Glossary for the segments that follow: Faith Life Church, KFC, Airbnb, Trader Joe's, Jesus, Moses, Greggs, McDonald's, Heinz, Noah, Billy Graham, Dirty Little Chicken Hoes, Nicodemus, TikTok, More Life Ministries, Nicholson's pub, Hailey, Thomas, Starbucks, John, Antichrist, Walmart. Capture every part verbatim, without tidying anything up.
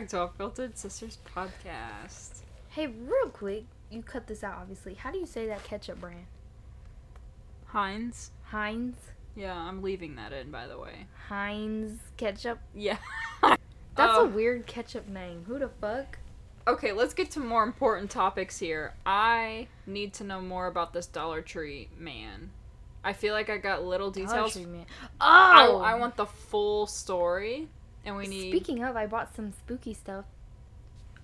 back to Unfiltered Sisters Podcast. Hey, real quick, you cut this out, obviously. How do you say that ketchup brand? Heinz. Heinz? Yeah, I'm leaving that in, by the way. Heinz ketchup? Yeah. That's uh, a weird ketchup name. Who the fuck? Okay, let's get to more important topics here. I need to know more about this Dollar Tree man. I feel like I got little details. Dollar Tree man. Oh! I, I want the full story, and we need... Speaking of, I bought some spooky stuff.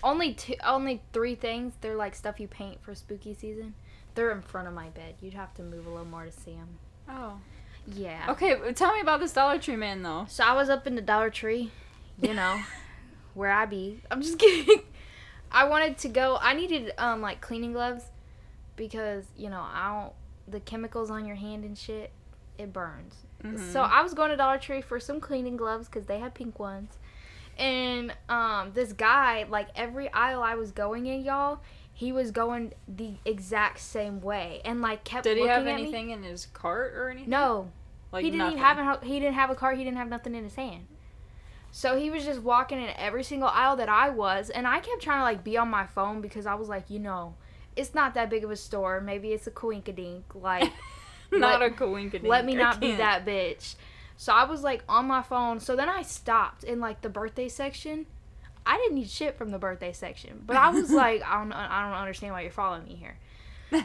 Only two, only three things. They're like stuff you paint for spooky season. They're in front of my bed. You'd have to move a little more to see them. Oh. Yeah. Okay, tell me about this Dollar Tree man, though. So I was up in the Dollar Tree, you know, where I be. I'm just kidding. I wanted to go. I needed, um, like, cleaning gloves because, you know, I don't... The chemicals on your hand and shit, it burns. Mm-hmm. So I was going to Dollar Tree for some cleaning gloves because they had pink ones. And um, this guy, like, every aisle I was going in, y'all, he was going the exact same way and, like, kept looking at me. Did he have anything in his cart or anything? No. Like, he didn't even have, he didn't have a cart. He didn't have nothing in his hand. So he was just walking in every single aisle that I was. And I kept trying to, like, be on my phone because I was like, you know, it's not that big of a store. Maybe it's a coinkadink. Like, not let, a coinkadink. Let me not be that bitch. So I was, like, on my phone. So then I stopped in, like, the birthday section. I didn't eat shit from the birthday section. But I was like, I don't, I don't understand why you're following me here.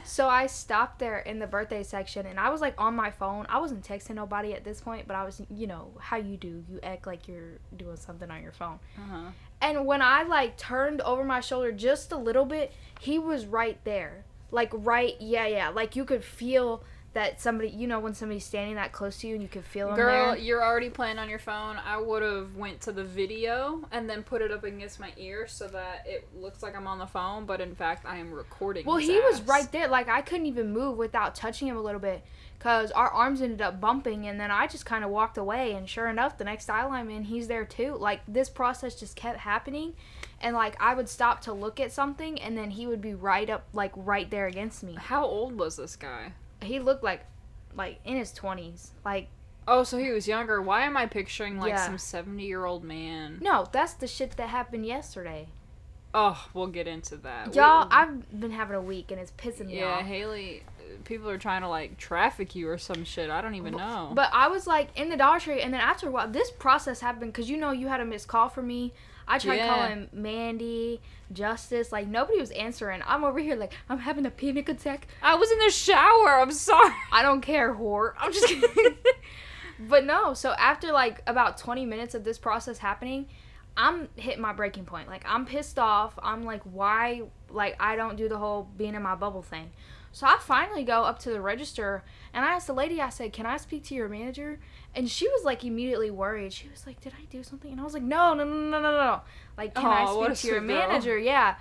So I stopped there in the birthday section. And I was, like, on my phone. I wasn't texting nobody at this point. But I was, you know, how you do. You act like you're doing something on your phone. Uh-huh. And when I, like, turned over my shoulder just a little bit, he was right there. Like, right, yeah, yeah. Like, you could feel... That somebody, you know, when somebody's standing that close to you and you can feel them. Girl, there. You're already playing on your phone. I would have went to the video and then put it up against my ear so that it looks like I'm on the phone, but in fact, I am recording. Well, he ass. was right there. Like, I couldn't even move without touching him a little bit because our arms ended up bumping, and then I just kind of walked away, and sure enough, the next aisle I'm in, he's there too. Like, this process just kept happening, and, like, I would stop to look at something, and then he would be right up, like, right there against me. How old was this guy? He looked like, like, in his twenties. Like, oh, so he was younger. Why am I picturing, like, yeah. some seventy-year-old man? No, that's the shit that happened yesterday. Oh, we'll get into that. Y'all, we, I've been having a week, and it's pissing me yeah, off. Yeah, Hailey, people are trying to, like, traffic you or some shit. I don't even know. But I was, like, in the Dollar Tree, and then after a while, this process happened, because, you know, you had a missed call from me. I tried yeah. calling Mandy, Justice, like, nobody was answering. I'm over here like, I'm having a panic attack. I was in the shower, I'm sorry. I don't care, whore. I'm just kidding. But no, so after, like, about twenty minutes of this process happening, I'm hitting my breaking point. Like, I'm pissed off. I'm like, why, like, I don't do the whole being in my bubble thing. So I finally go up to the register, and I asked the lady, I said, can I speak to your manager? And she was, like, immediately worried. She was like, did I do something? And I was like, no, no, no, no, no, no. Like, can Aww, I speak to your manager? Girl. Yeah.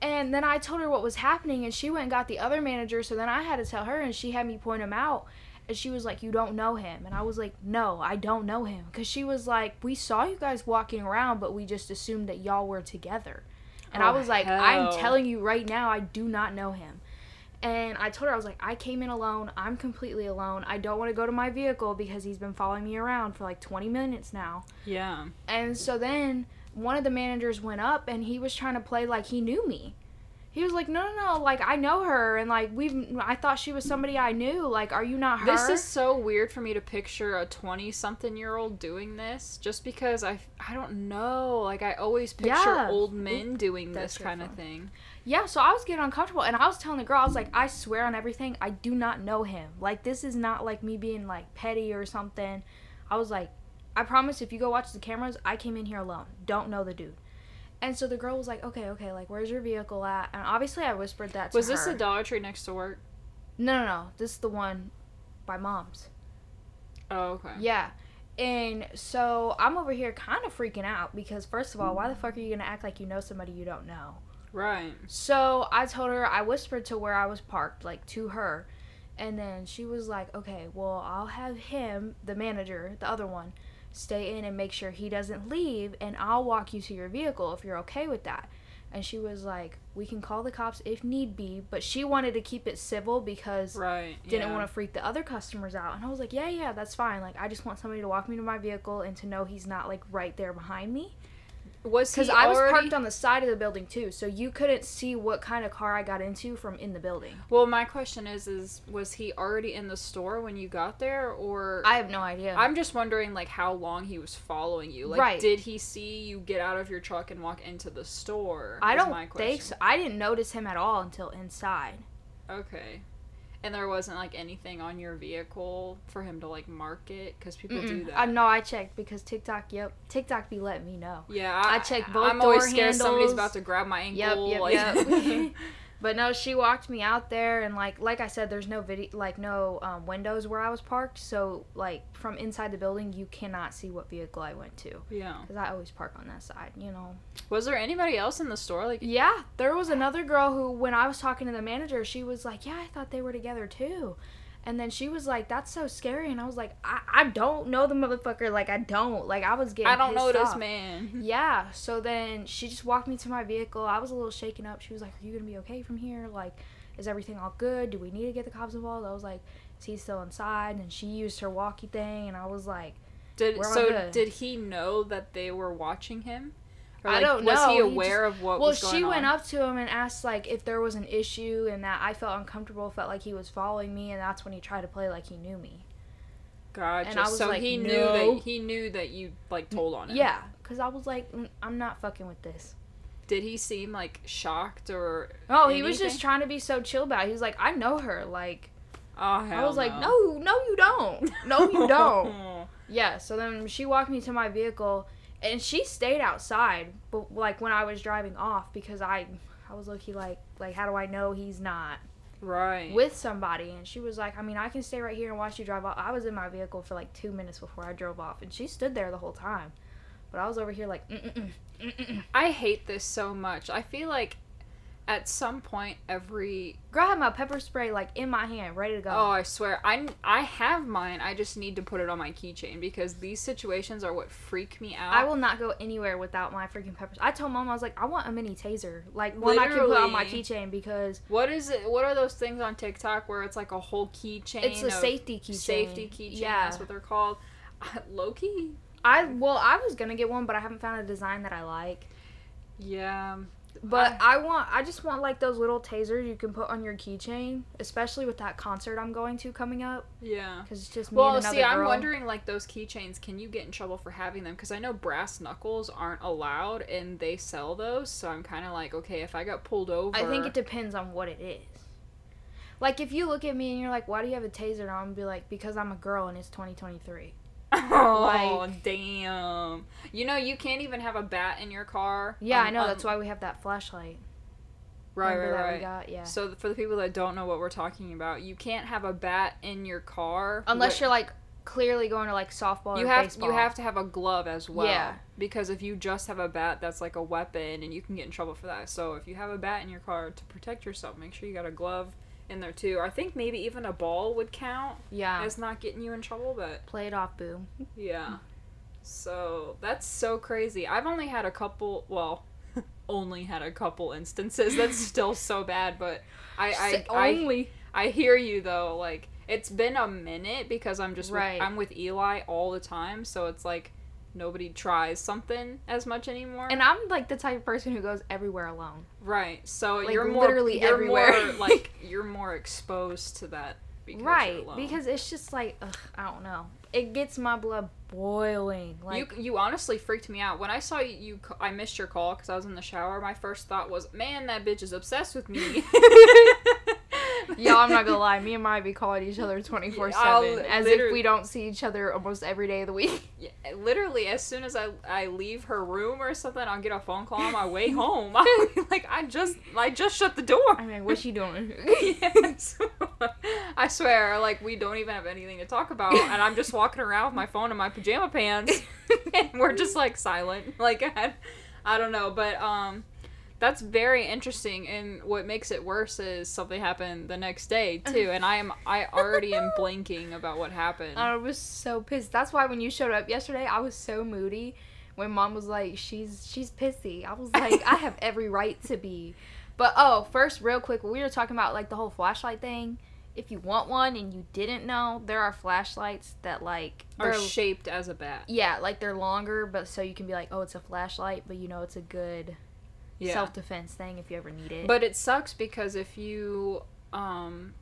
And then I told her what was happening, and she went and got the other manager, so then I had to tell her, and she had me point him out. And she was like, you don't know him. And I was like, no, I don't know him. Because she was like, we saw you guys walking around, but we just assumed that y'all were together. And oh, I was like, hell. I'm telling you right now, I do not know him. And I told her, I was like, I came in alone. I'm completely alone. I don't want to go to my vehicle because he's been following me around for, like, twenty minutes now. Yeah. And so then one of the managers went up, and he was trying to play like he knew me. He was like, no, no, no, like, I know her, and, like, we've, I thought she was somebody I knew, like, are you not her? This is so weird for me to picture a twenty-something-year-old doing this, just because I, I don't know, like, I always picture yeah. old men doing That's this kind of thing. Yeah, so I was getting uncomfortable, and I was telling the girl, I was like, I swear on everything, I do not know him. Like, this is not, like, me being, like, petty or something. I was like, I promise if you go watch the cameras, I came in here alone. Don't know the dude. And so the girl was like, okay, okay, like, where's your vehicle at? And obviously I whispered that to her. Was this the Dollar Tree next to work? No, no, no. This is the one by Mom's. Oh, okay. Yeah. And so I'm over here kind of freaking out because, first of all, why the fuck are you going to act like you know somebody you don't know? Right. So I told her, I whispered to where I was parked, like, to her. And then she was like, okay, well, I'll have him, the manager, the other one, stay in and make sure he doesn't leave, and I'll walk you to your vehicle if you're okay with that. And she was like, we can call the cops if need be, but she wanted to keep it civil because right, didn't yeah. want to freak the other customers out. And I was like, yeah, yeah, that's fine. Like, I just want somebody to walk me to my vehicle and to know he's not, like, right there behind me. Was because I was already... parked on the side of the building too, so you couldn't see what kind of car I got into from in the building. Well, my question is, is was he already in the store when you got there, or I have no idea. I'm just wondering, like, how long he was following you. Like, right. Did he see you get out of your truck and walk into the store? I don't my think so. I didn't notice him at all until inside. Okay. And there wasn't, like, anything on your vehicle for him to, like, mark it? Because people Mm-mm. do that. Uh, no, I checked because TikTok, yep. TikTok be letting me know. Yeah. I, I checked both I'm door always scared handles. Somebody's about to grab my ankle. Yep, yep, like. yep. But, no, she walked me out there, and, like, like I said, there's no, video, like, no um, windows where I was parked. So, like, from inside the building, you cannot see what vehicle I went to. Yeah. Because I always park on that side, you know. Was there anybody else in the store? Like, yeah, there was another girl who, when I was talking to the manager, she was like, yeah, I thought they were together, too. And then she was like, that's so scary. And I was like, I, I don't know the motherfucker. Like, I don't. Like, I was getting I don't know this man. Yeah. So then she just walked me to my vehicle. I was a little shaken up. She was like, are you going to be okay from here? Like, is everything all good? Do we need to get the cops involved? I was like, is he still inside? And she used her walkie thing. And I was like, did we're all So good. Did he know that they were watching him? Or, like, I don't know. Was he aware he just, of what well, was going on? Well, she went up to him and asked, like, if there was an issue and that I felt uncomfortable, felt like he was following me, and that's when he tried to play like he knew me. Gotcha. And I was so like, he no. knew that he knew that you, like, told on him. Yeah, because I was like, I'm not fucking with this. Did he seem, like, shocked or Oh, anything? He was just trying to be so chill about it. He was like, I know her. Like, oh, hell I was no. like, no, no, you don't. No, you don't. Yeah, so then she walked me to my vehicle. And she stayed outside, but, like, when I was driving off, because I I was low-key like, like, how do I know he's not right with somebody? And she was like, I mean, I can stay right here and watch you drive off. I was in my vehicle for, like, two minutes before I drove off, and she stood there the whole time. But I was over here like, mm-mm-mm, mm-mm. I hate this so much. I feel like at some point every... Girl, I had my pepper spray, like, in my hand, ready to go. Oh, I swear. I I have mine. I just need to put it on my keychain because these situations are what freak me out. I will not go anywhere without my freaking pepper spray. I told Mom, I was like, I want a mini taser. Like, one I can put on my keychain because... What is it? What are those things on TikTok where it's, like, a whole keychain? It's a safety keychain. Safety keychain. Yeah. That's what they're called. Low-key? I, well, I was going to get one, but I haven't found a design that I like. Yeah. But I, I want, I just want, like, those little tasers you can put on your keychain, especially with that concert I'm going to coming up. Yeah. Because it's just me well, and another see, girl. I'm wondering, like, those keychains, can you get in trouble for having them? Because I know brass knuckles aren't allowed, and they sell those, so I'm kind of like, okay, if I got pulled over... I think it depends on what it is. Like, if you look at me and you're like, why do you have a taser? And I'm going to be like, because I'm a girl and it's twenty twenty-three. Oh, like, damn. You know, you can't even have a bat in your car. Yeah, um, I know. Um, that's why we have that flashlight. Right, Remember right, right. We got? Yeah. So, for the people that don't know what we're talking about, you can't have a bat in your car. Unless with, you're, like, clearly going to, like, softball you or have, baseball. You have to have a glove as well. Yeah. Because if you just have a bat, that's, like, a weapon, and you can get in trouble for that. So, if you have a bat in your car to protect yourself, make sure you got a glove in there too. I think maybe even a ball would count. Yeah. As not getting you in trouble, but play it off, boo. Yeah. So that's so crazy. I've only had a couple well, only had a couple instances. That's still so bad, but I I only I, I hear you though, like it's been a minute because I'm just right. with, I'm with Eli all the time, so it's like nobody tries something as much anymore. And I'm, like, the type of person who goes everywhere alone. Right. So like, you're more... literally you're everywhere. More, like, you're more exposed to that because right. you're alone. Because it's just, like, ugh, I don't know. It gets my blood boiling. Like You you honestly freaked me out. When I saw you, you I missed your call because I was in the shower. My first thought was, man, that bitch is obsessed with me. Y'all, I'm not gonna lie. Me and Maya be calling each other twenty-four seven. I'll, as if we don't see each other almost every day of the week. Yeah, literally, as soon as I, I leave her room or something, I'll get a phone call on my way home. I'll be like, I just I just shut the door. I mean, what's she doing? Yes. I swear, like, we don't even have anything to talk about, and I'm just walking around with my phone in my pajama pants, and we're just, like, silent. Like, I, I don't know, but, um... That's very interesting, and what makes it worse is something happened the next day, too, and I am I already am blanking about what happened. I was so pissed. That's why when you showed up yesterday, I was so moody when Mom was like, she's she's pissy. I was like, I have every right to be. But, oh, first, real quick, we were talking about, like, the whole flashlight thing if you want one and you didn't know, there are flashlights that, like... Are shaped as a bat. Yeah, like, they're longer, but so you can be like, oh, it's a flashlight, but you know it's a good yeah. self-defense thing if you ever need it. But it sucks because if you, um...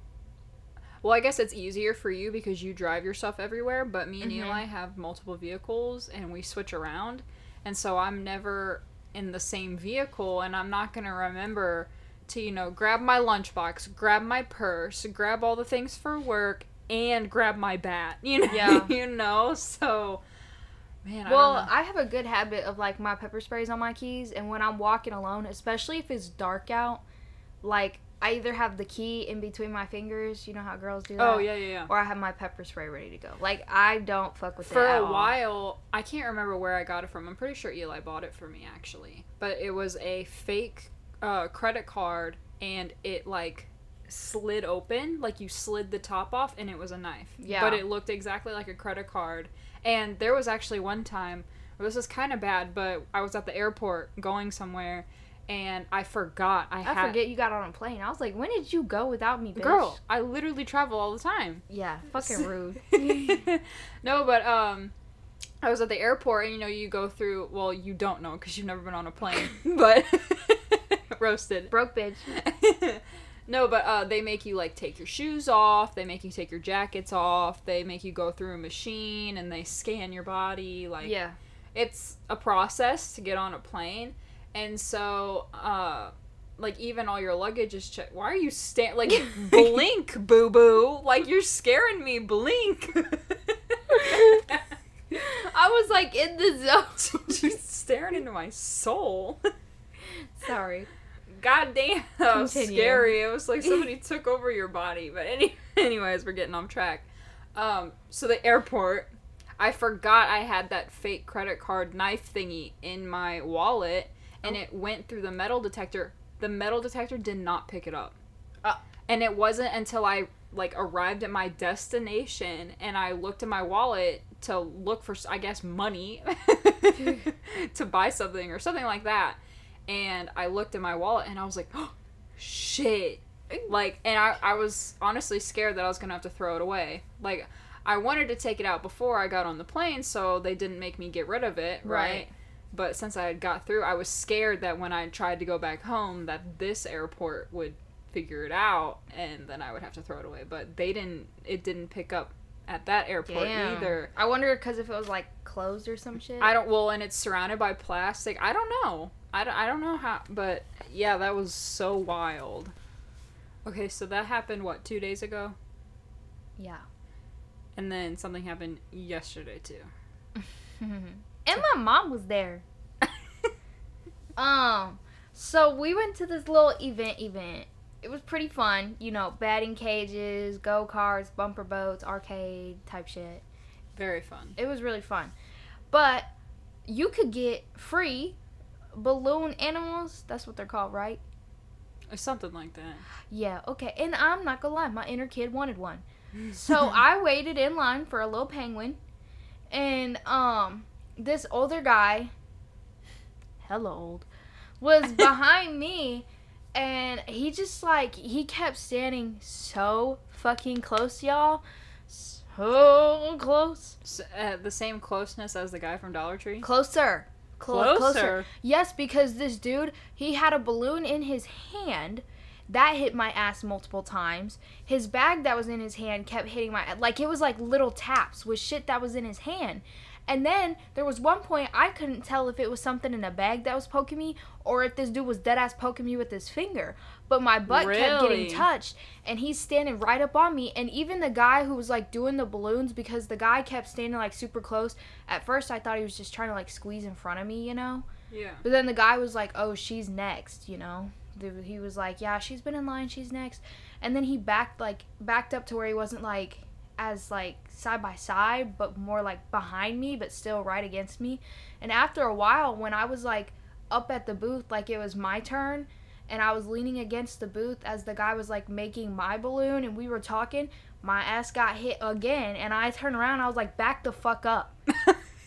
well, I guess it's easier for you because you drive yourself everywhere, but me and mm-hmm. Eli have multiple vehicles, and we switch around, and so I'm never in the same vehicle, and I'm not going to remember... to, you know, grab my lunchbox, grab my purse, grab all the things for work, and grab my bat, you know? Yeah. You know? So, man, well, I don't know. I have a good habit of, like, my pepper sprays on my keys, and when I'm walking alone, especially if it's dark out, like, I either have the key in between my fingers, you know how girls do that? Oh, yeah, yeah, yeah. Or I have my pepper spray ready to go. Like, I don't fuck with that at all. For a while, I can't remember where I got it from. I'm pretty sure Eli bought it for me, actually. But it was a fake... Uh, credit card, and it, like, slid open, like, you slid the top off, and it was a knife. Yeah. But it looked exactly like a credit card, and there was actually one time, this is kind of bad, but I was at the airport going somewhere, and I forgot I, I had... I forget you got on a plane. I was like, when did you go without me, bitch? Girl, I literally travel all the time. Yeah, fucking rude. No, but, um... I was at the airport, and, you know, you go through... Well, you don't know, because you've never been on a plane, but... Roasted. Broke bitch. No, but uh, they make you, like, take your shoes off. They make you take your jackets off. They make you go through a machine, and they scan your body. Like, yeah. It's a process to get on a plane. And so, uh, like, even all your luggage is checked. Why are you stand Like, blink, boo-boo. Like, you're scaring me. Blink. I was, like, in the zone. She's staring into my soul. Sorry. God damn, that was scary. It was like somebody took over your body. But any- anyways, we're getting off track. Um, so the airport, I forgot I had that fake credit card knife thingy in my wallet, and oh. It went through the metal detector. The metal detector did not pick it up. Uh, and it wasn't until I, like, arrived at my destination, and I looked in my wallet to look for, I guess, money to buy something or something like that. And I looked in my wallet, and I was like, oh, shit. Like, and I, I was honestly scared that I was going to have to throw it away. Like, I wanted to take it out before I got on the plane, so they didn't make me get rid of it, right? right? But since I had got through, I was scared that when I tried to go back home, that this airport would figure it out, and then I would have to throw it away. But they didn't, it didn't pick up at that airport Damn. either. I wonder, because if it was, like, closed or some shit? I don't, well, and it's surrounded by plastic. I don't know. I don't, I don't know how, but, yeah, that was so wild. Okay, so that happened, what, two days ago? Yeah. And then something happened yesterday, too. And my mom was there. um, so we went to this little event event. It was pretty fun, you know, batting cages, go-karts, bumper boats, arcade type shit. Very fun. It was really fun. But you could get free... balloon animals, that's what they're called, right? Or something like that. Yeah, okay. And I'm not gonna lie, my inner kid wanted one. So I waited in line for a little penguin, and um, this older guy, hella old, was behind me, and he just, like, he kept standing so fucking close, y'all. So close. So, uh, the same closeness as the guy from Dollar Tree? Closer. Closer. Closer. Yes, because this dude, he had a balloon in his hand. That hit my ass multiple times. His bag that was in his hand kept hitting my... Like, it was like little taps with shit that was in his hand. And then, there was one point I couldn't tell if it was something in a bag that was poking me, or if this dude was dead-ass poking me with his finger. But my butt really? kept getting touched, and he's standing right up on me. And even the guy who was, like, doing the balloons, because the guy kept standing, like, super close. At first, I thought he was just trying to, like, squeeze in front of me, you know? Yeah. But then the guy was like, oh, she's next, you know? He was like, yeah, she's been in line, she's next. And then he backed, like, backed up to where he wasn't, like... as, like, side by side, but more, like, behind me, but still right against me. And after a while, when I was, like, up at the booth, like, it was my turn, and I was leaning against the booth as the guy was, like, making my balloon, and we were talking, my ass got hit again, and I turned around, I was like, back the fuck up.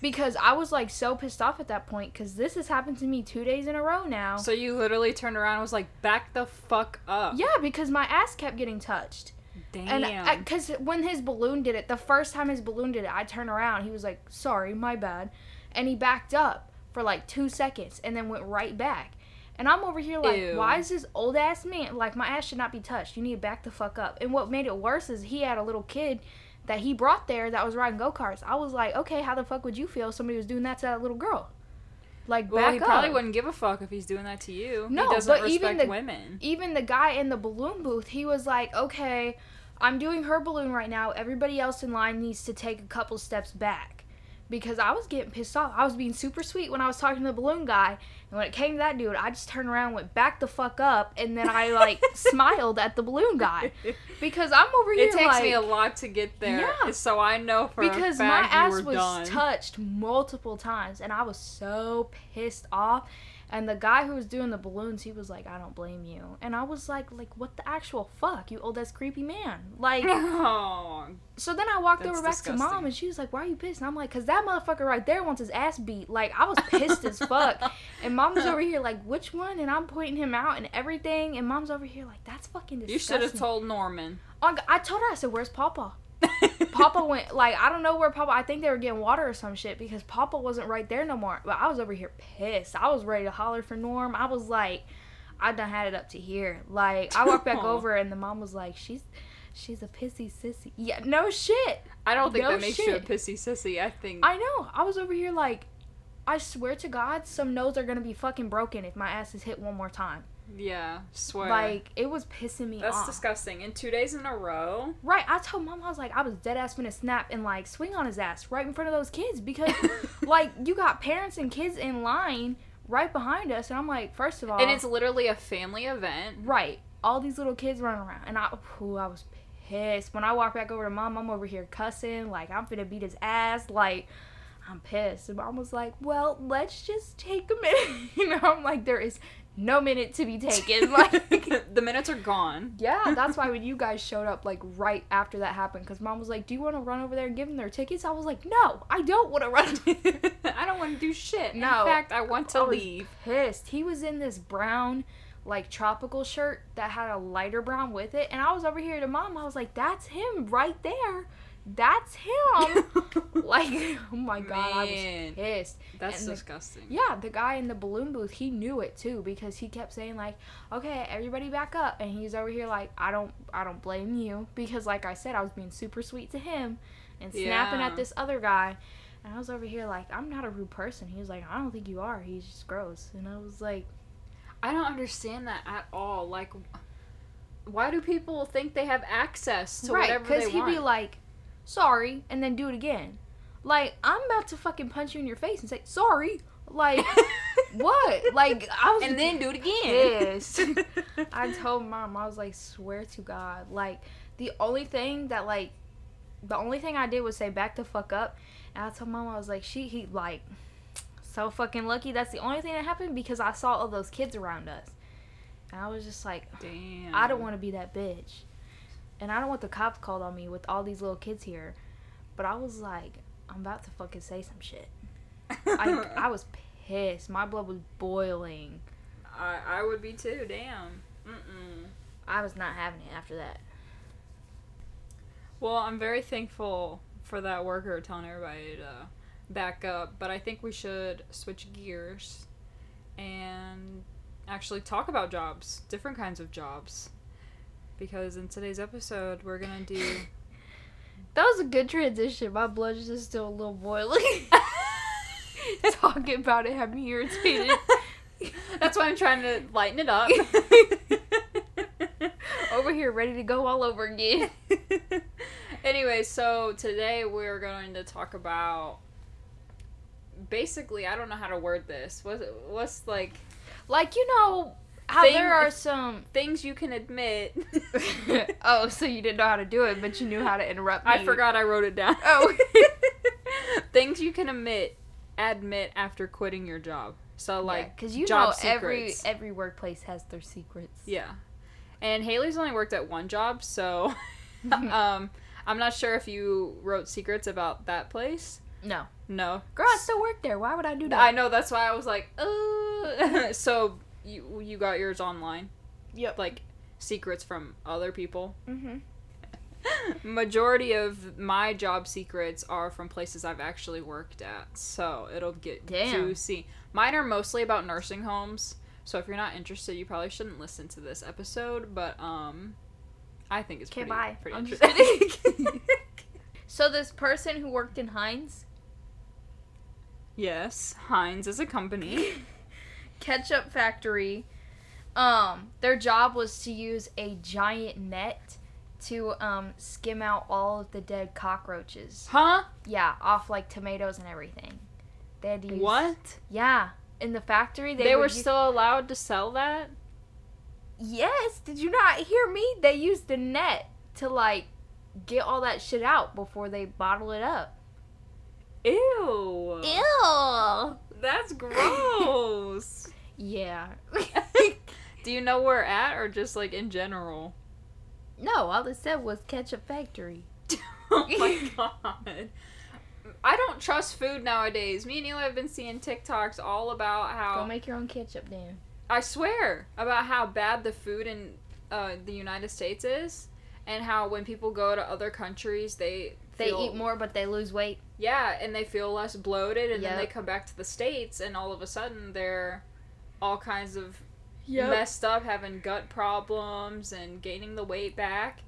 Because I was, like, so pissed off at that point, because this has happened to me two days in a row now. So you literally turned around and was like, back the fuck up. Yeah, because my ass kept getting touched. Damn. And because when his balloon did it, the first time his balloon did it, I turned around. He was like, sorry, my bad. And he backed up for like two seconds and then went right back. And I'm over here like, ew. Why is this old ass man? Like, my ass should not be touched. You need to back the fuck up. And what made it worse is he had a little kid that he brought there that was riding go-karts. I was like, okay, how the fuck would you feel if somebody was doing that to that little girl? Like, back up. Well, he probably wouldn't give a fuck if he's doing that to you. No, he doesn't respect women. Even the guy in the balloon booth, he was like, okay, I'm doing her balloon right now. Everybody else in line needs to take a couple steps back. Because I was getting pissed off. I was being super sweet when I was talking to the balloon guy. And when it came to that dude, I just turned around, went back the fuck up, and then I, like, smiled at the balloon guy. Because I'm over here, like... It takes like, me a lot to get there, yeah, so I know for a fact you were done. Because my ass was touched multiple times, and I was so pissed off. And the guy who was doing the balloons, he was like, I don't blame you. And I was like, like, what the actual fuck, you old ass creepy man. Like, oh, so then I walked over back disgusting. to mom, and she was like, why are you pissed? And I'm like, because that motherfucker right there wants his ass beat. Like, I was pissed as fuck. And mom was over here like, which one? And I'm pointing him out and everything. And mom's over here like, that's fucking disgusting. You should have told Norman. I told her, I said, where's Papa? Papa went, like, I don't know where Papa, I think they were getting water or some shit, because Papa wasn't right there no more. But I was over here pissed. I was ready to holler for Norm. I was like, I done had it up to here. Like, I walked back over, and the mom was like, she's she's a pissy sissy. Yeah, no shit. I don't think no that makes shit. you a pissy sissy, I think. I know. I was over here like, I swear to God, some nose are going to be fucking broken if my ass is hit one more time. Yeah, swear. Like, it was pissing me That's off. That's disgusting. And two days in a row? Right. I told mom, I was like, I was dead ass finna snap and, like, swing on his ass right in front of those kids. Because, like, you got parents and kids in line right behind us. And I'm like, first of all. And it's literally a family event. Right. All these little kids running around. And I, ooh, I was pissed. When I walked back over to mom, I'm over here cussing. Like, I'm finna beat his ass. Like, I'm pissed. And mom was like, well, let's just take a minute. You know, I'm like, there is... no minute to be taken. Like, the minutes are gone. Yeah, that's why when you guys showed up, like, right after that happened, because mom was like, do you want to run over there and give them their tickets? I was like, no, I don't want to run. I don't want to do shit. No. In fact, I want to I leave. Pissed. He was in this brown, like, tropical shirt that had a lighter brown with it, and I was over here to mom. I was like, that's him right there. That's him. Like, oh my God, man. I was pissed. That's the, disgusting. Yeah, the guy in the balloon booth, he knew it too, because he kept saying like, okay, everybody back up, and he's over here like, I don't I don't blame you, because like I said, I was being super sweet to him and snapping yeah. at this other guy, and I was over here like, I'm not a rude person. He was like, I don't think you are, he's just gross. And I was like, I don't understand that at all. Like, why do people think they have access to right, whatever they want? Right, because he'd be like, sorry, and then do it again. Like, I'm about to fucking punch you in your face and say, sorry. Like, what? Like, I was... And then do it again. Yes. I told mom, I was like, swear to God. Like, the only thing that, like... The only thing I did was say, back the fuck up. And I told mom, I was like, she, he, like... so fucking lucky. That's the only thing that happened, because I saw all those kids around us. And I was just like... damn. I don't want to be that bitch. And I don't want the cops called on me with all these little kids here. But I was like, I'm about to fucking say some shit. I, I was pissed. My blood was boiling. I, I would be too, damn. Mm-mm. I was not having it after that. Well, I'm very thankful for that worker telling everybody to back up. But I think we should switch gears and actually talk about jobs. Different kinds of jobs. Because in today's episode, we're going to do... That was a good transition. My blood is just still a little boiling. Talking about it had me irritated. That's why I'm trying to lighten it up. Over here, ready to go all over again. Anyway, so today we're going to talk about... Basically, I don't know how to word this. What's, what's like... Like, you know... How thing, there are some things you can admit. Oh, so you didn't know how to do it, but you knew how to interrupt me. I forgot I wrote it down. Oh. Things you can admit, admit after quitting your job. So, like, because yeah, you job know secrets. every every workplace has their secrets. Yeah. And Hailey's only worked at one job, so um, I'm not sure if you wrote secrets about that place. No. No. Girl, I still work there. Why would I do that? I know. That's why I was like, oh. So... You you got yours online? Yep. Like, secrets from other people? Mm-hmm. Majority of my job secrets are from places I've actually worked at, so it'll get Damn. juicy. Mine are mostly about nursing homes, so if you're not interested, you probably shouldn't listen to this episode, but um, I think it's pretty, bye. pretty I'm interesting. So this person who worked in Heinz? Yes, Heinz is a company. Ketchup factory. Um, their job was to use a giant net to um skim out all of the dead cockroaches. Huh? Yeah, off like tomatoes and everything. They had to use... What? Yeah, in the factory they, they were use... still allowed to sell that? Yes, did you not hear me? They used the net to like get all that shit out before they bottle it up. Ew. Ew. That's gross. Yeah. Do you know where we're at or just like in general? No, all it said was ketchup factory. Oh my god. I don't trust food nowadays. Me and you have been seeing TikToks all about how... Go make your own ketchup then. I swear. About how bad the food in uh, the United States is. And how when people go to other countries, they They feel, eat more, but they lose weight. Yeah, and they feel less bloated. And yep. then they come back to the States, and all of a sudden they're all kinds of... Yep. messed up, having gut problems and gaining the weight back.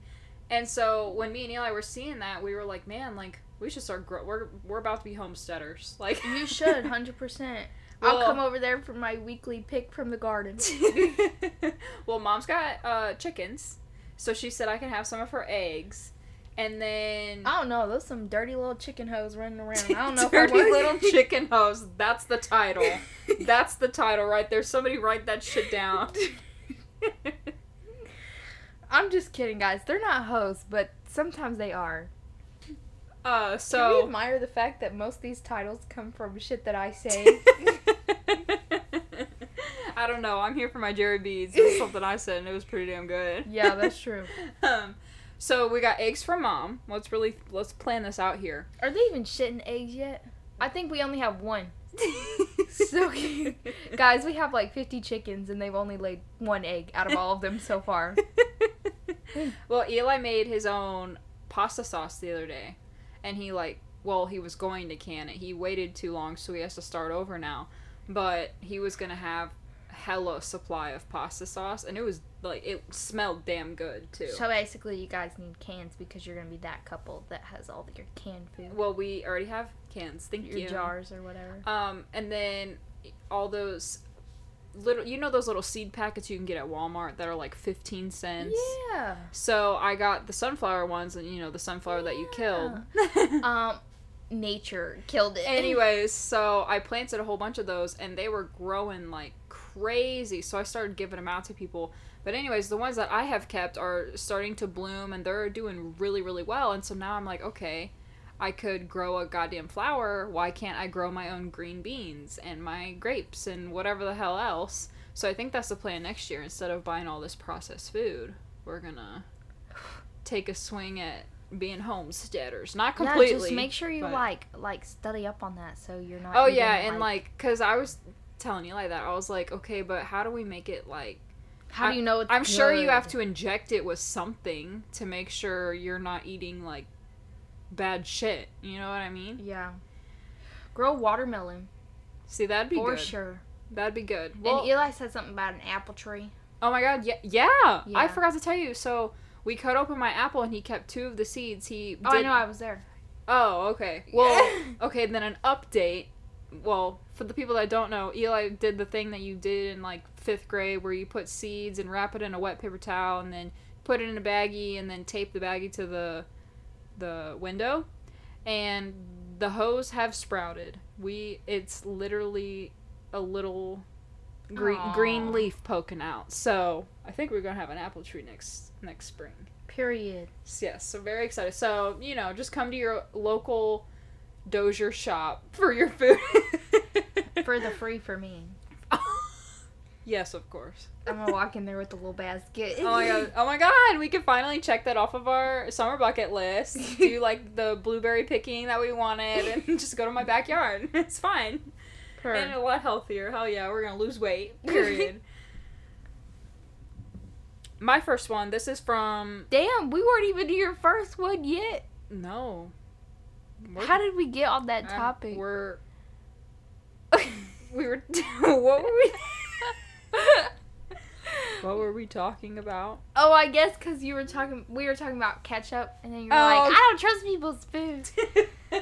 And so when me and Eli were seeing that, we were like, man, like we should start grow- we're we're about to be homesteaders. Like you should one hundred percent. Well, I'll come over there for my weekly pick from the garden. Well, mom's got uh chickens, so she said I can have some of her eggs. And then... I don't know. There's some dirty little chicken hoes running around. I don't know. Dirty little chicken hoes. That's the title. That's the title right there. Somebody write that shit down. I'm just kidding, guys. They're not hoes, but sometimes they are. Uh, so... Can we admire the fact that most of these titles come from shit that I say? I don't know. I'm here for my Jerry Beads. That's something I said, and it was pretty damn good. Yeah, that's true. um... So, we got eggs from Mom. Let's really, let's plan this out here. Are they even shitting eggs yet? I think we only have one. So, guys, we have like fifty chickens and they've only laid one egg out of all of them so far. Well, Eli made his own pasta sauce the other day. And he like, well, he was going to can it. He waited too long, so he has to start over now. But he was going to have hella supply of pasta sauce, and it was like it smelled damn good too. So basically you guys need cans because you're gonna be that couple that has all your canned food. Well, we already have cans. Thank your you jars or whatever. Um and then all those little, you know, those little seed packets you can get at Walmart that are like fifteen cents. Yeah, so I got the sunflower ones, and you know the sunflower yeah. that you killed. um nature killed it. Anyways, so I planted a whole bunch of those and they were growing like crazy, so I started giving them out to people. But anyways, the ones that I have kept are starting to bloom and they're doing really really well. And so now I'm like, okay, I could grow a goddamn flower. Why can't I grow my own green beans and my grapes and whatever the hell else? So I think that's the plan next year. Instead of buying all this processed food, we're gonna take a swing at being homesteaders. Not completely. Yeah, just make sure you but... like like study up on that so you're not oh eating, yeah and like because like, I was telling Eli that. I was like, okay, but how do we make it like how I, do you know it's I'm good? Sure you have to inject it with something to make sure you're not eating like bad shit, you know what I mean? Yeah, grow watermelon. See, that'd be for good. Sure, that'd be good. Well, and Eli said something about an apple tree. Oh my god, yeah, yeah yeah I forgot to tell you. So we cut open my apple and he kept two of the seeds. He did... Oh, I know, I was there. Oh, okay. Well, okay, and then an update. Well, for the people that don't know, Eli did the thing that you did in, like, fifth grade where you put seeds and wrap it in a wet paper towel and then put it in a baggie and then tape the baggie to the the window. And the hoes have sprouted. We, it's literally a little... Green, green leaf poking out. So I think we're gonna have an apple tree next next spring. Period. Yes, so very excited. So, you know, just come to your local Dozier shop for your food. For the free for me. Yes, of course. I'm gonna walk in there with a little basket. Oh my god. Oh my god, we can finally check that off of our summer bucket list. Do like the blueberry picking that we wanted and just go to my backyard. It's fine. Her. And a lot healthier. Hell yeah, we're gonna lose weight. Period. My first one, this is from... Damn, we weren't even to your first one yet. No. We're... How did we get on that topic? Uh, we're... we were... what were we... What were we talking about? Oh, I guess because you were talking... We were talking about ketchup, and then you were oh. like, I don't trust people's food.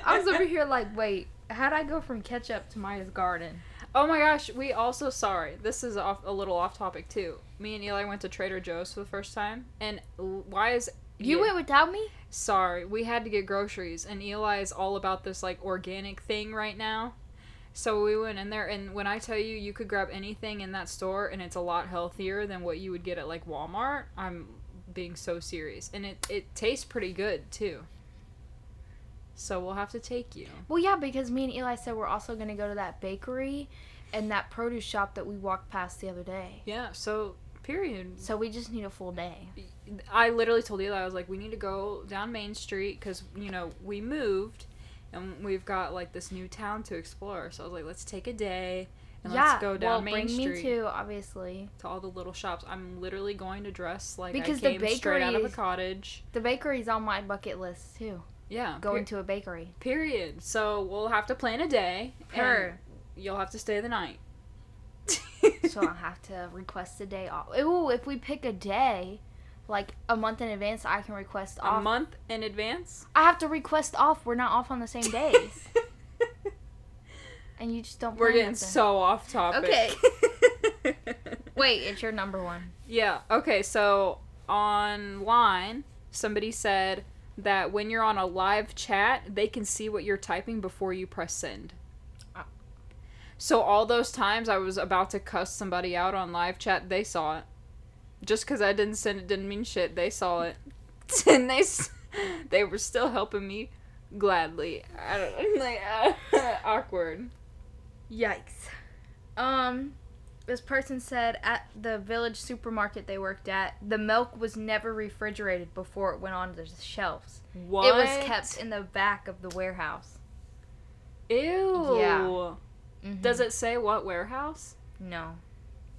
I was over here like, wait, how'd I go from ketchup to Maya's garden? Oh my gosh, we also, sorry, this is off, a little off topic too. Me and Eli went to Trader Joe's for the first time, and why is... You yeah, went without me? Sorry, we had to get groceries, and Eli is all about this, like, organic thing right now. So we went in there, and when I tell you, you could grab anything in that store, and it's a lot healthier than what you would get at, like, Walmart. I'm being so serious. And it, it tastes pretty good, too. So we'll have to take you. Well, yeah, because me and Eli said we're also going to go to that bakery and that produce shop that we walked past the other day. Yeah, so, period. So we just need a full day. I literally told Eli, I was like, we need to go down Main Street because, you know, we moved and we've got, like, this new town to explore. So I was like, let's take a day and yeah, let's go down well, Main Street. Yeah, well, bring me too, obviously. To all the little shops. I'm literally going to dress like because I came the bakery, straight out of a cottage. The bakery's on my bucket list, too. Yeah. Going per- to a bakery. Period. So we'll have to plan a day. Her. And you'll have to stay the night. So I'll have to request a day off. Ooh, if we pick a day, like a month in advance, I can request off. A month in advance? I have to request off. We're not off on the same days. And you just don't plan. We're getting nothing. So off topic. Okay. Wait, it's your number one. Yeah. Okay, so online, somebody said... that when you're on a live chat, they can see what you're typing before you press send. Oh. So all those times I was about to cuss somebody out on live chat, they saw it. Just because I didn't send it didn't mean shit. They saw it. And they they were still helping me gladly. I don't know. Like, uh, awkward. Yikes. Um... This person said at the Village supermarket they worked at, the milk was never refrigerated before it went on the shelves. What? It was kept in the back of the warehouse. Ew. Yeah. Mm-hmm. Does it say what warehouse? No.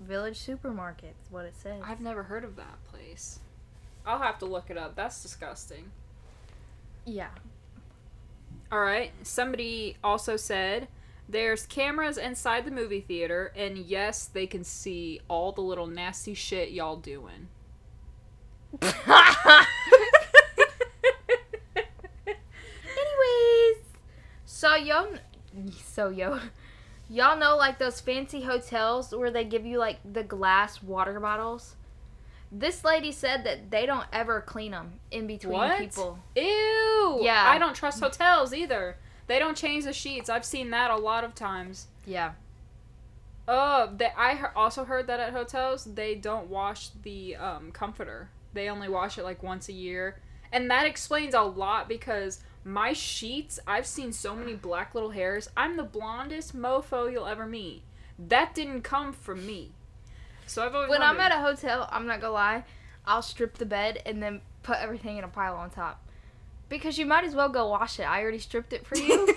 Village supermarket is what it says. I've never heard of that place. I'll have to look it up. That's disgusting. Yeah. All right. Somebody also said... There's cameras inside the movie theater, and yes, they can see all the little nasty shit y'all doing. Anyways, so y'all, so yo, y'all know like those fancy hotels where they give you like the glass water bottles? This lady said that they don't ever clean them in between what? People. Ew! Yeah. I don't trust hotels either. They don't change the sheets. I've seen that a lot of times. Yeah. Oh, they, I he- also heard that at hotels, they don't wash the um, comforter. They only wash it, like, once a year. And that explains a lot because my sheets, I've seen so many black little hairs. I'm the blondest mofo you'll ever meet. That didn't come from me. So I've always When wondered. I'm at a hotel, I'm not gonna lie, I'll strip the bed and then put everything in a pile on top. Because you might as well go wash it. I already stripped it for you.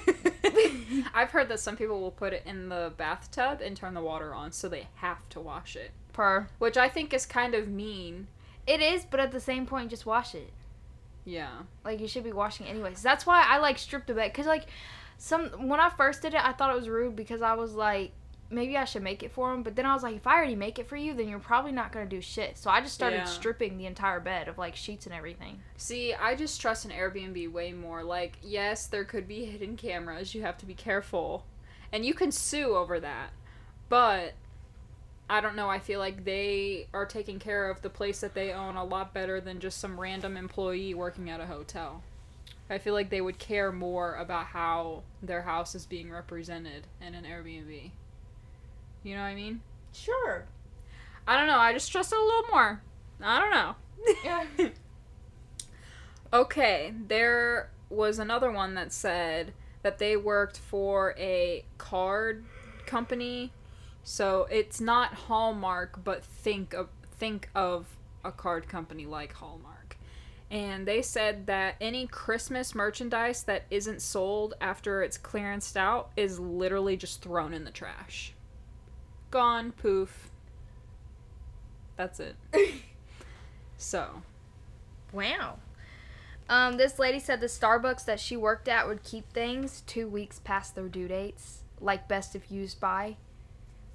I've heard that some people will put it in the bathtub and turn the water on, so they have to wash it. Per. Which I think is kind of mean. It is, but at the same point, just wash it. Yeah. Like, you should be washing it anyways. That's why I, like, stripped it back. Because, like, some when I first did it, I thought it was rude because I was like, maybe I should make it for them. But then I was like, if I already make it for you, then you're probably not going to do shit. So I just started yeah. stripping the entire bed of, like, sheets and everything. See, I just trust an Airbnb way more. Like, yes, there could be hidden cameras. You have to be careful. And you can sue over that. But, I don't know. I feel like they are taking care of the place that they own a lot better than just some random employee working at a hotel. I feel like they would care more about how their house is being represented in an Airbnb. You know what I mean? Sure. I don't know. I just trust it a little more. I don't know. Yeah. Okay. There was another one that said that they worked for a card company. So it's not Hallmark, but think of, think of a card company like Hallmark. And they said that any Christmas merchandise that isn't sold after it's clearanced out is literally just thrown in the trash. Gone, poof. That's it. So. Wow. Um, this lady said the Starbucks that she worked at would keep things two weeks past their due dates. Like, best if used by.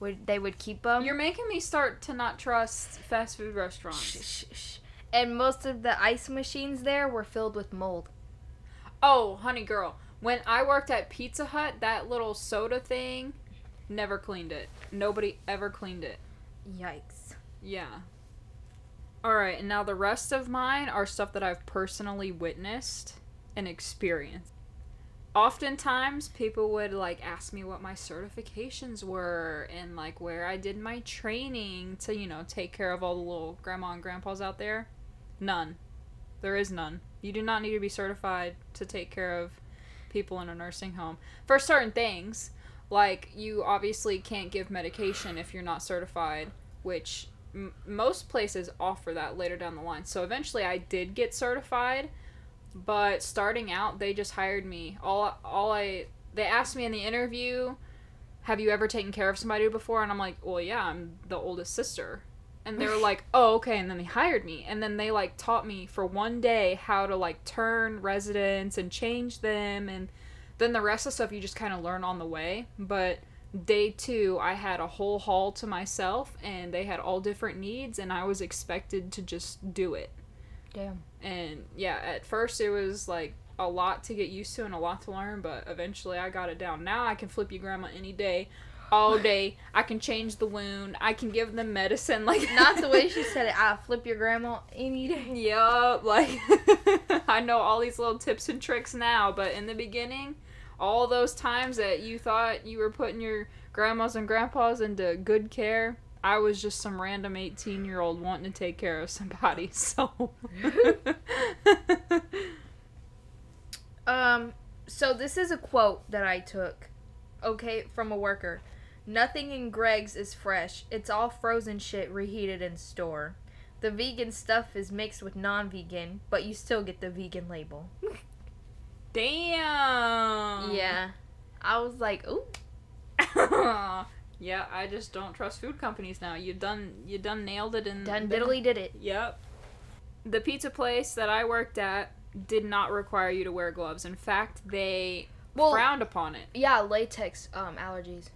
Would they would keep them. You're making me start to not trust fast food restaurants. Shh, shh, shh. And most of the ice machines there were filled with mold. Oh, honey girl. When I worked at Pizza Hut, that little soda thing, never cleaned it. Nobody ever cleaned it. Yikes. Yeah. Alright, and now the rest of mine are stuff that I've personally witnessed and experienced. Oftentimes, people would, like, ask me what my certifications were and, like, where I did my training to, you know, take care of all the little grandma and grandpas out there. None. There is none. You do not need to be certified to take care of people in a nursing home. For certain things, like, you obviously can't give medication if you're not certified, which... most places offer that later down the line. So eventually I did get certified, but starting out they just hired me. All all I they asked me in the interview, have you ever taken care of somebody before? And I'm like, well, yeah, I'm the oldest sister. And they were like, oh, okay. And then they hired me. And then they, like, taught me for one day how to, like, turn residents and change them. And then the rest of the stuff you just kind of learn on the way. But... day two, I had a whole hall to myself, and they had all different needs, and I was expected to just do it. Damn. And, yeah, at first it was, like, a lot to get used to and a lot to learn, but eventually I got it down. Now I can flip your grandma any day, all day. I can change the wound. I can give them medicine. Like, not the way she said it. I flip your grandma any day. Yup. Like, I know all these little tips and tricks now, but in the beginning... all those times that you thought you were putting your grandmas and grandpas into good care, I was just some random eighteen-year-old wanting to take care of somebody, so. um, so this is a quote that I took, okay, from a worker. Nothing in Greggs is fresh. It's all frozen shit reheated in store. The vegan stuff is mixed with non-vegan, but you still get the vegan label. Damn. Yeah. I was like, ooh. Yeah, I just don't trust food companies now. You done you done nailed it in Done diddly did it. Yep. The pizza place that I worked at did not require you to wear gloves. In fact, they well, frowned upon it. Yeah, latex um allergies.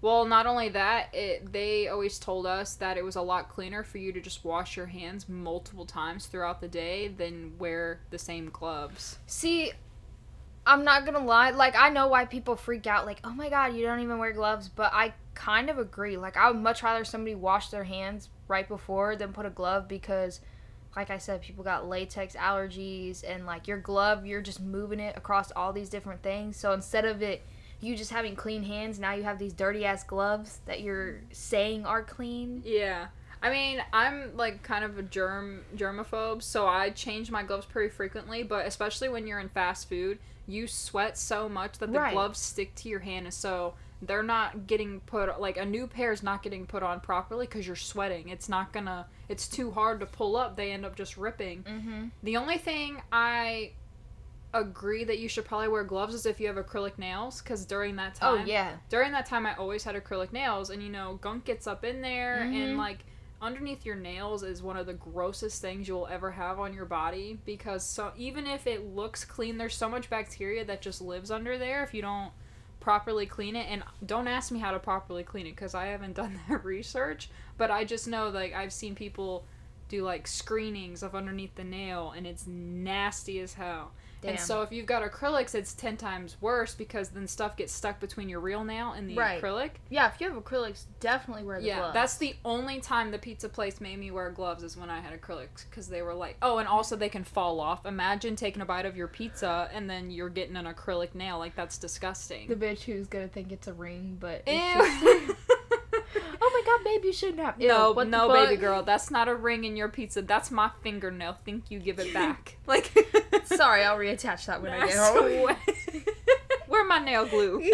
Well, not only that, it, they always told us that it was a lot cleaner for you to just wash your hands multiple times throughout the day than wear the same gloves. See, I'm not gonna lie, like, I know why people freak out, like, oh my god, you don't even wear gloves, but I kind of agree. Like, I would much rather somebody wash their hands right before than put a glove because, like I said, people got latex allergies, and, like, your glove, you're just moving it across all these different things, so instead of it, you just having clean hands, now you have these dirty-ass gloves that you're saying are clean. Yeah. I mean, I'm, like, kind of a germ germaphobe, so I change my gloves pretty frequently, but especially when you're in fast food, you sweat so much that the right. gloves stick to your hand, and so they're not getting put, like, a new pair is not getting put on properly because you're sweating. It's not gonna, it's too hard to pull up. They end up just ripping. Mm-hmm. The only thing I... agree that you should probably wear gloves is if you have acrylic nails, because during that time, oh yeah, during that time I always had acrylic nails, and you know, gunk gets up in there, mm-hmm. and like underneath your nails is one of the grossest things you will ever have on your body, because so even if it looks clean, there's so much bacteria that just lives under there if you don't properly clean it. And don't ask me how to properly clean it because I haven't done that research, but I just know, like, I've seen people do like screenings of underneath the nail, and it's nasty as hell. Damn. And so if you've got acrylics, it's ten times worse because then stuff gets stuck between your real nail and the right. acrylic. Yeah, if you have acrylics, definitely wear the yeah, gloves. Yeah, that's the only time the pizza place made me wear gloves is when I had acrylics, because they were like, oh, and also they can fall off. Imagine taking a bite of your pizza and then you're getting an acrylic nail. Like, that's disgusting. The bitch who's going to think it's a ring, but it's just... oh my god, babe, you shouldn't have. Ew, no, no, baby girl, that's not a ring in your pizza. That's my fingernail. Think you give it back. Like, sorry, I'll reattach that when that's I get home. Where my nail glue?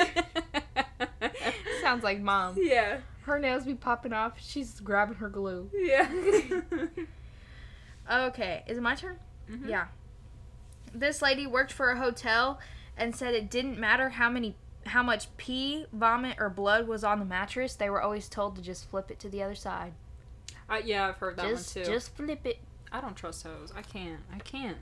Sounds like mom. Yeah. Her nails be popping off. She's grabbing her glue. Yeah. Okay, is it my turn? Mm-hmm. Yeah. This lady worked for a hotel and said it didn't matter how many how much pee, vomit, or blood was on the mattress, they were always told to just flip it to the other side. Uh, yeah, I've heard that just, one, too. Just flip it. I don't trust hoes. I can't. I can't.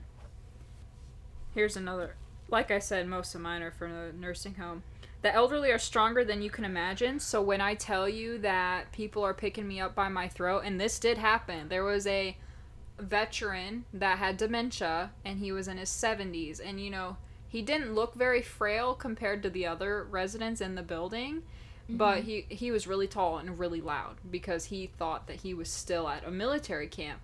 Here's another. Like I said, most of mine are from the nursing home. The elderly are stronger than you can imagine. So when I tell you that people are picking me up by my throat, and this did happen. There was a veteran that had dementia, and he was in his seventies. And, you know, he didn't look very frail compared to the other residents in the building. Mm-hmm. But he, he was really tall and really loud because he thought that he was still at a military camp.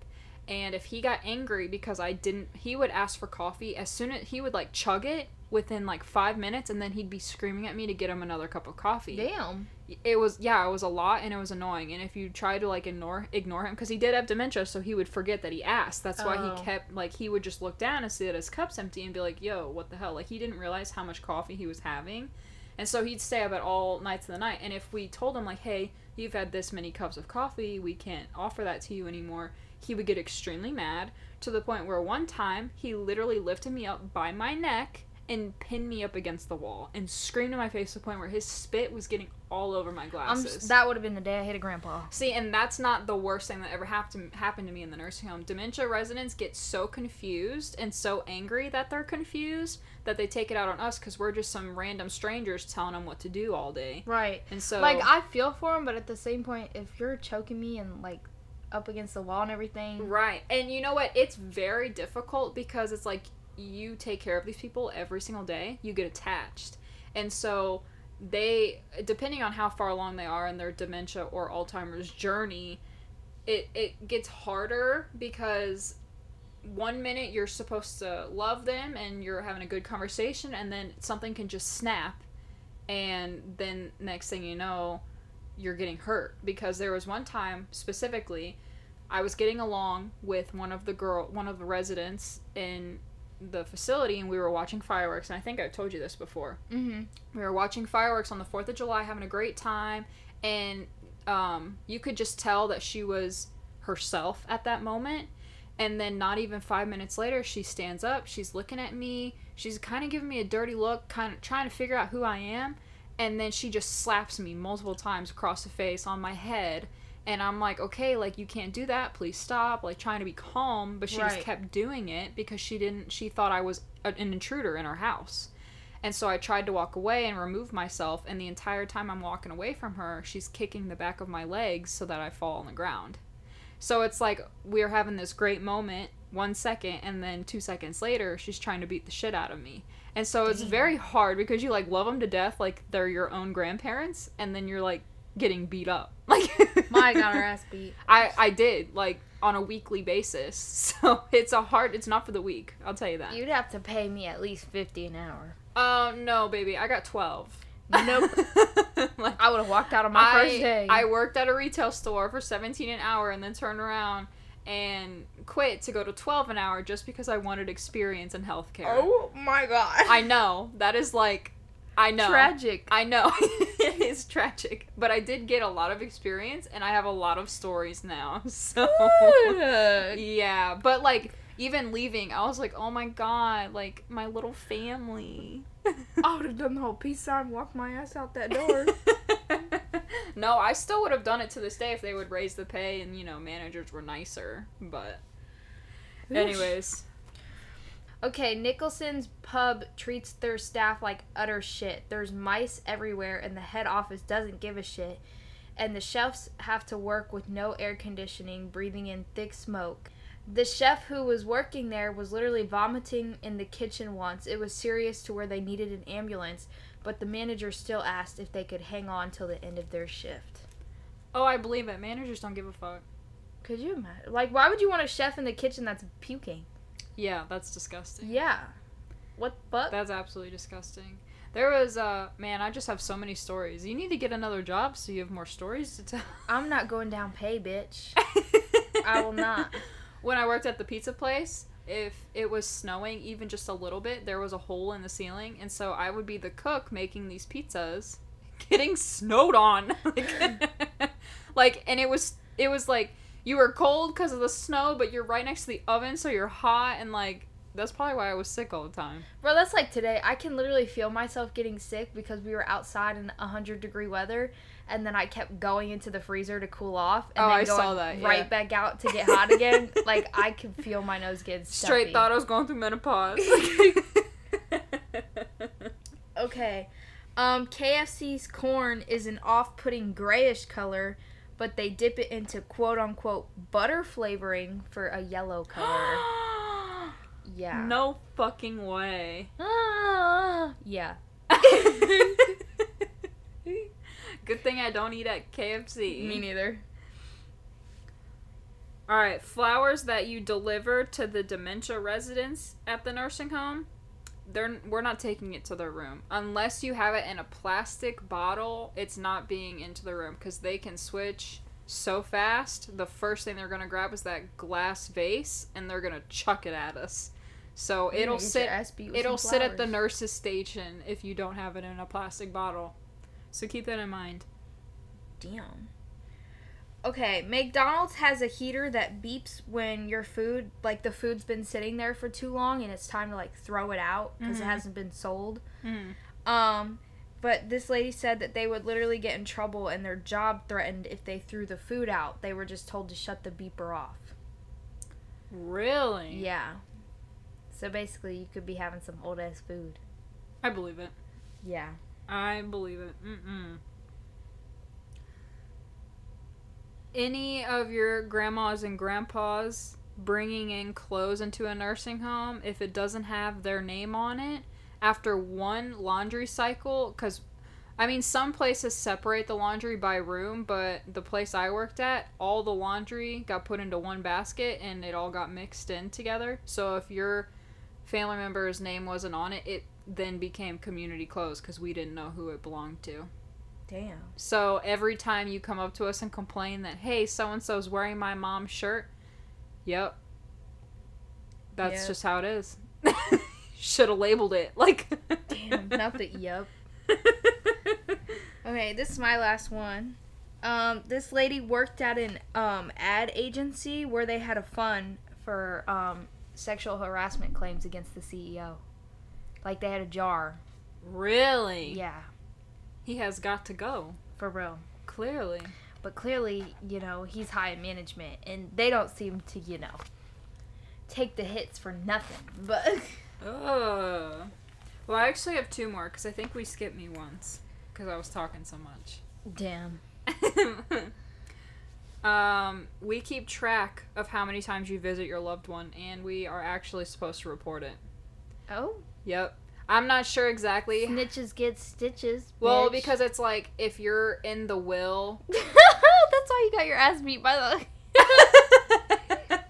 And if he got angry because I didn't, he would ask for coffee. As soon as, he would, like, chug it within, like, five minutes, and then he'd be screaming at me to get him another cup of coffee. Damn. It was, yeah, it was a lot, and it was annoying. And if you try to, like, ignore ignore him, because he did have dementia, so he would forget that he asked. That's oh. why he kept, like, he would just look down and see that his cup's empty and be like, yo, what the hell? Like, he didn't realize how much coffee he was having. And so he'd stay up at all nights of the night. And if we told him, like, hey, you've had this many cups of coffee, we can't offer that to you anymore, he would get extremely mad, to the point where one time he literally lifted me up by my neck and pinned me up against the wall and screamed in my face to the point where his spit was getting all over my glasses. Just, that would have been the day I hit a grandpa. See, and that's not the worst thing that ever happened to, happened to me in the nursing home. Dementia residents get so confused and so angry that they're confused that they take it out on us because we're just some random strangers telling them what to do all day. Right. And so, like, I feel for them, but at the same point, if you're choking me and, like, up against the wall and everything. Right. And you know what? It's very difficult because it's like you take care of these people every single day. You get attached. And so they, depending on how far along they are in their dementia or Alzheimer's journey, it, it gets harder because one minute you're supposed to love them and you're having a good conversation, and then something can just snap, and then next thing you know, you're getting hurt. Because there was one time specifically, I was getting along with one of the girl, one of the residents in the facility, and we were watching fireworks. And I think I've told you this before. Mm-hmm. We were watching fireworks on the fourth of July, having a great time, and um, you could just tell that she was herself at that moment. And then not even five minutes later, she stands up, she's looking at me, she's kind of giving me a dirty look, kind of trying to figure out who I am. And then she just slaps me multiple times across the face on my head. And I'm like, okay, like, you can't do that. Please stop. Like, trying to be calm. But she right. just kept doing it because she didn't, she thought I was an intruder in her house. And so I tried to walk away and remove myself. And the entire time I'm walking away from her, she's kicking the back of my legs so that I fall on the ground. So it's like we're having this great moment one second, and then two seconds later, she's trying to beat the shit out of me. And so it's very hard because you, like, love them to death, like, they're your own grandparents, and then you're, like, getting beat up. Like, my got her ass beat. I, I did, like, on a weekly basis. So it's a hard, it's not for the weak, I'll tell you that. You'd have to pay me at least fifty an hour. Oh, uh, no, baby. I got twelve. Nope. Like, I would have walked out on my I, first day. I worked at a retail store for seventeen an hour and then turned around and quit to go to twelve an hour just because I wanted experience in healthcare. Oh my god. I know. That is, like, I know. Tragic. I know. It is tragic. But I did get a lot of experience, and I have a lot of stories now. So, good. Yeah. But, like, even leaving, I was like, oh my god, like, my little family. I would have done the whole peace sign, walked my ass out that door. No, I still would have done it to this day if they would raise the pay and, you know, managers were nicer, but anyways. Okay, Nicholson's pub treats their staff like utter shit. There's mice everywhere, and the head office doesn't give a shit, and the chefs have to work with no air conditioning, breathing in thick smoke. The chef who was working there was literally vomiting in the kitchen once. It was serious to where they needed an ambulance, but the manager still asked if they could hang on till the end of their shift. Oh, I believe it. Managers don't give a fuck. Could you imagine? Like, why would you want a chef in the kitchen that's puking? Yeah, that's disgusting. Yeah. What the fuck? That's absolutely disgusting. There was, uh, man, I just have so many stories. You need to get another job so you have more stories to tell. I'm not going down pay, bitch. I will not. When I worked at the pizza place, if it was snowing even just a little bit, there was a hole in the ceiling, and so I would be the cook making these pizzas, getting snowed on. Like, like, and it was, it was like, you were cold because of the snow, but you're right next to the oven, so you're hot, and, like, That's probably why I was sick all the time. Bro, that's like today. I can literally feel myself getting sick because we were outside in one hundred degree weather, and then I kept going into the freezer to cool off, and oh, then I going saw that, yeah. right back out to get hot again. Like, I could feel my nose getting stuffy. Straight thought I was going through menopause. Okay. Um, K F C's corn is an off-putting grayish color, but they dip it into quote-unquote butter flavoring for a yellow color. Yeah. No fucking way. Ah, yeah. Good thing I don't eat at K F C. Me neither. All right, flowers that you deliver to the dementia residents at the nursing home, they're, we're not taking it to their room. Unless you have it in a plastic bottle, it's not being into the room because they can switch so fast. The first thing they're going to grab is that glass vase, and they're going to chuck it at us. So you it'll sit it'll sit at the nurse's station if you don't have it in a plastic bottle. So keep that in mind. Damn. Okay, McDonald's has a heater that beeps when your food, like the food's been sitting there for too long and it's time to like throw it out because mm-hmm. it hasn't been sold. Mm-hmm. Um, but this lady said that they would literally get in trouble and their job threatened if they threw the food out. They were just told to shut the beeper off. Really? Yeah. So basically you could be having some old ass food. I believe it. Yeah. I believe it. Mm-mm. Any of your grandmas and grandpas bringing in clothes into a nursing home, if it doesn't have their name on it, after one laundry cycle, because, I mean, some places separate the laundry by room, but the place I worked at, all the laundry got put into one basket and it all got mixed in together. So if your family member's name wasn't on it, it then became community clothes because we didn't know who it belonged to. Damn. So every time you come up to us and complain that, hey, so-and-so's wearing my mom's shirt, yep. That's yep. just how it is. Should have labeled it. Like, damn, not that yep. Okay, this is my last one. Um, this lady worked at an um, ad agency where they had a fund for um, sexual harassment claims against the C E O. Like, they had a jar. Really? Yeah. He has got to go. For real. Clearly. But clearly, you know, he's high in management, and they don't seem to, you know, take the hits for nothing. But oh. Well, I actually have two more, because I think we skipped me once, because I was talking so much. Damn. um, we keep track of how many times you visit your loved one, and we are actually supposed to report it. Oh? Yep. I'm not sure exactly. Snitches get stitches, bitch. Well, because it's like, if you're in the will. That's why you got your ass beat by the...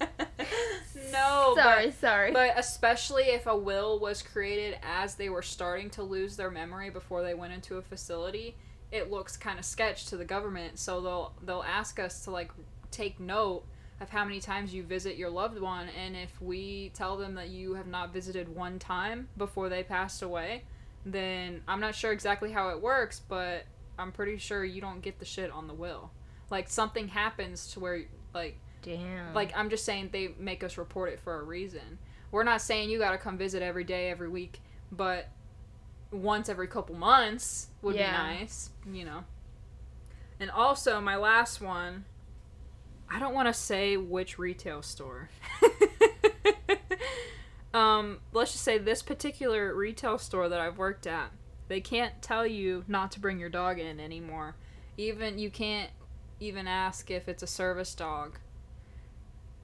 No. Sorry, but, sorry. But especially if a will was created as they were starting to lose their memory before they went into a facility, it looks kind of sketch to the government. So they'll they'll ask us to, like, take note of how many times you visit your loved one, and if we tell them that you have not visited one time before they passed away, then I'm not sure exactly how it works, but I'm pretty sure you don't get the shit on the will. Like, something happens to where, like... Damn. Like, I'm just saying they make us report it for a reason. We're not saying you gotta come visit every day, every week, but once every couple months would yeah. be nice, you know. And also, my last one... I don't want to say which retail store. um, let's just say this particular retail store that I've worked at, they can't tell you not to bring your dog in anymore. Even you can't even ask if it's a service dog.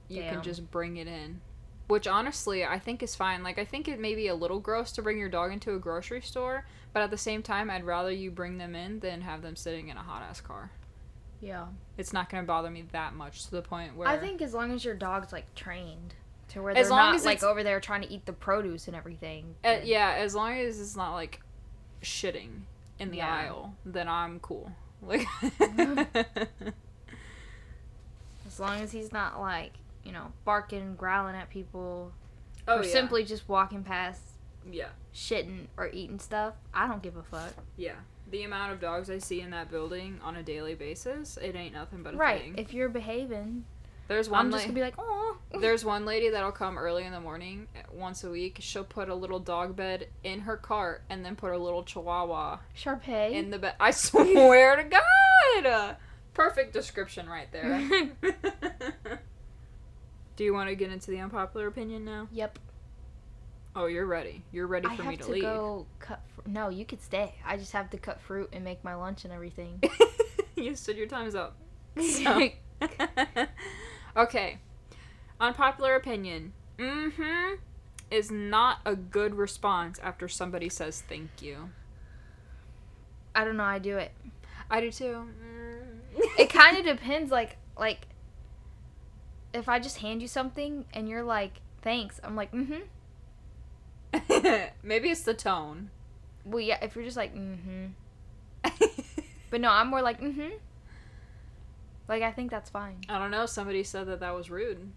You Damn. Can just bring it in. Which, honestly, I think is fine. Like, I think it may be a little gross to bring your dog into a grocery store, but at the same time, I'd rather you bring them in than have them sitting in a hot-ass car. Yeah. It's not going to bother me that much to the point where... I think as long as your dog's, like, trained to where they're as long not, as like, over there trying to eat the produce and everything. Uh, yeah, as long as it's not, like, shitting in the yeah. aisle, then I'm cool. Like... As long as he's not, like, you know, barking, growling at people, oh, or yeah. simply just walking past, yeah, shitting or eating stuff, I don't give a fuck. Yeah. The amount of dogs I see in that building on a daily basis, it ain't nothing but a right. thing. Right, if you're behaving, There's one. I'm just gonna be like, oh. There's one lady that'll come early in the morning once a week. She'll put a little dog bed in her cart and then put her little chihuahua Sharpay in the bed. I swear to God, perfect description right there. Do you want to get into the unpopular opinion now? Yep. Oh, you're ready. You're ready for I me to, to leave. I have to go cut. Fr- no, you could stay. I just have to cut fruit and make my lunch and everything. You said your time's up. So. Okay. Unpopular opinion. Mm-hmm. Is not a good response after somebody says thank you. I don't know. I do it. I do too. Mm. It kind of depends. Like, like, if I just hand you something and you're like, thanks, I'm like, mm-hmm. Maybe it's the tone. Well, yeah, if you're just like, mm-hmm. But no, I'm more like, mm-hmm. Like, I think that's fine. I don't know. Somebody said that that was rude.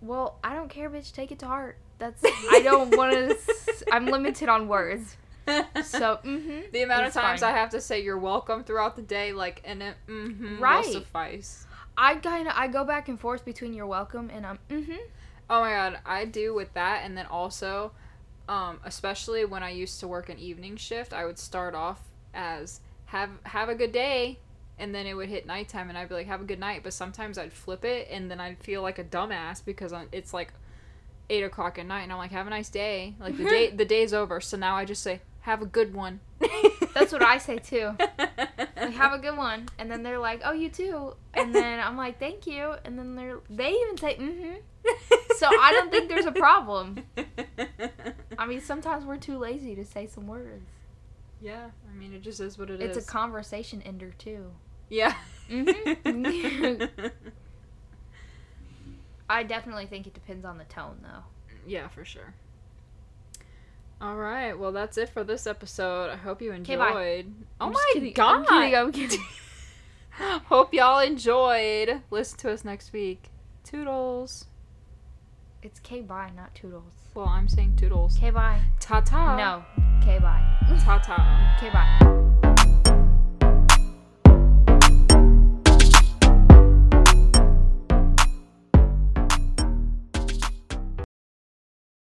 Well, I don't care, bitch. Take it to heart. That's, I don't want to, s- I'm limited on words. So, mm-hmm. The amount of times fine. I have to say you're welcome throughout the day, like, and it, mm-hmm, right. will suffice. I kind of, I go back and forth between you're welcome and I'm, mm-hmm. Oh, my God. I do with that, and then also... Um, especially when I used to work an evening shift, I would start off as, have have a good day, and then it would hit nighttime, and I'd be like, have a good night, but sometimes I'd flip it, and then I'd feel like a dumbass, because I'm, it's like eight o'clock at night, and I'm like, have a nice day, like, the day the day's over, so now I just say, have a good one. That's what I say, too. Like, have a good one, and then they're like, oh, you too, and then I'm like, thank you, and then they're, they even say, mm-hmm. So I don't think there's a problem. I mean, sometimes we're too lazy to say some words. Yeah, I mean, it just is what it it's is. It's a conversation ender, too. Yeah. Mm-hmm. I definitely think it depends on the tone, though. Yeah, for sure. All right, well, that's it for this episode. I hope you enjoyed. Bye. Oh, I'm my kidding. God. I'm kidding. I'm kidding. Hope y'all enjoyed. Listen to us next week. Toodles. It's K-bye, not toodles. Well, I'm saying toodles. K-bye. Ta-ta. No. K-bye. Ta-ta. K-bye.